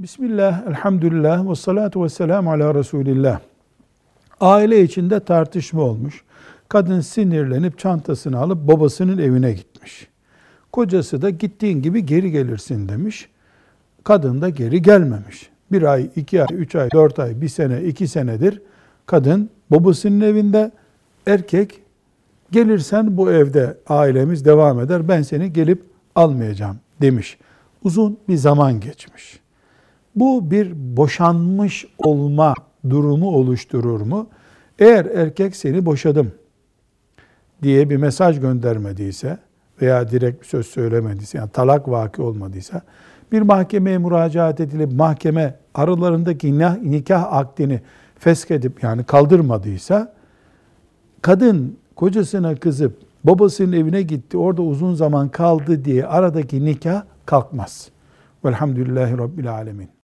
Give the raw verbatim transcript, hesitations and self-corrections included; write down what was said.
Bismillah, elhamdülillah, ve salatu ve selamu ala Resulillah. Aile içinde tartışma olmuş. Kadın sinirlenip çantasını alıp babasının evine gitmiş. Kocası da gittiğin gibi geri gelirsin demiş. Kadın da geri gelmemiş. Bir ay, iki ay, üç ay, dört ay, bir sene, iki senedir kadın babasının evinde, erkek gelirsen bu evde ailemiz devam eder, ben seni gelip almayacağım demiş. Uzun bir zaman geçmiş. Bu bir boşanmış olma durumu oluşturur mu? Eğer erkek seni boşadım diye bir mesaj göndermediyse veya direkt bir söz söylemediyse, yani talak vaki olmadıysa, bir mahkemeye müracaat edilip mahkeme aralarındaki nikah akdini feshedip, yani kaldırmadıysa, kadın kocasına kızıp babasının evine gitti, orada uzun zaman kaldı diye aradaki nikah kalkmaz. Velhamdülillahi Rabbil alemin.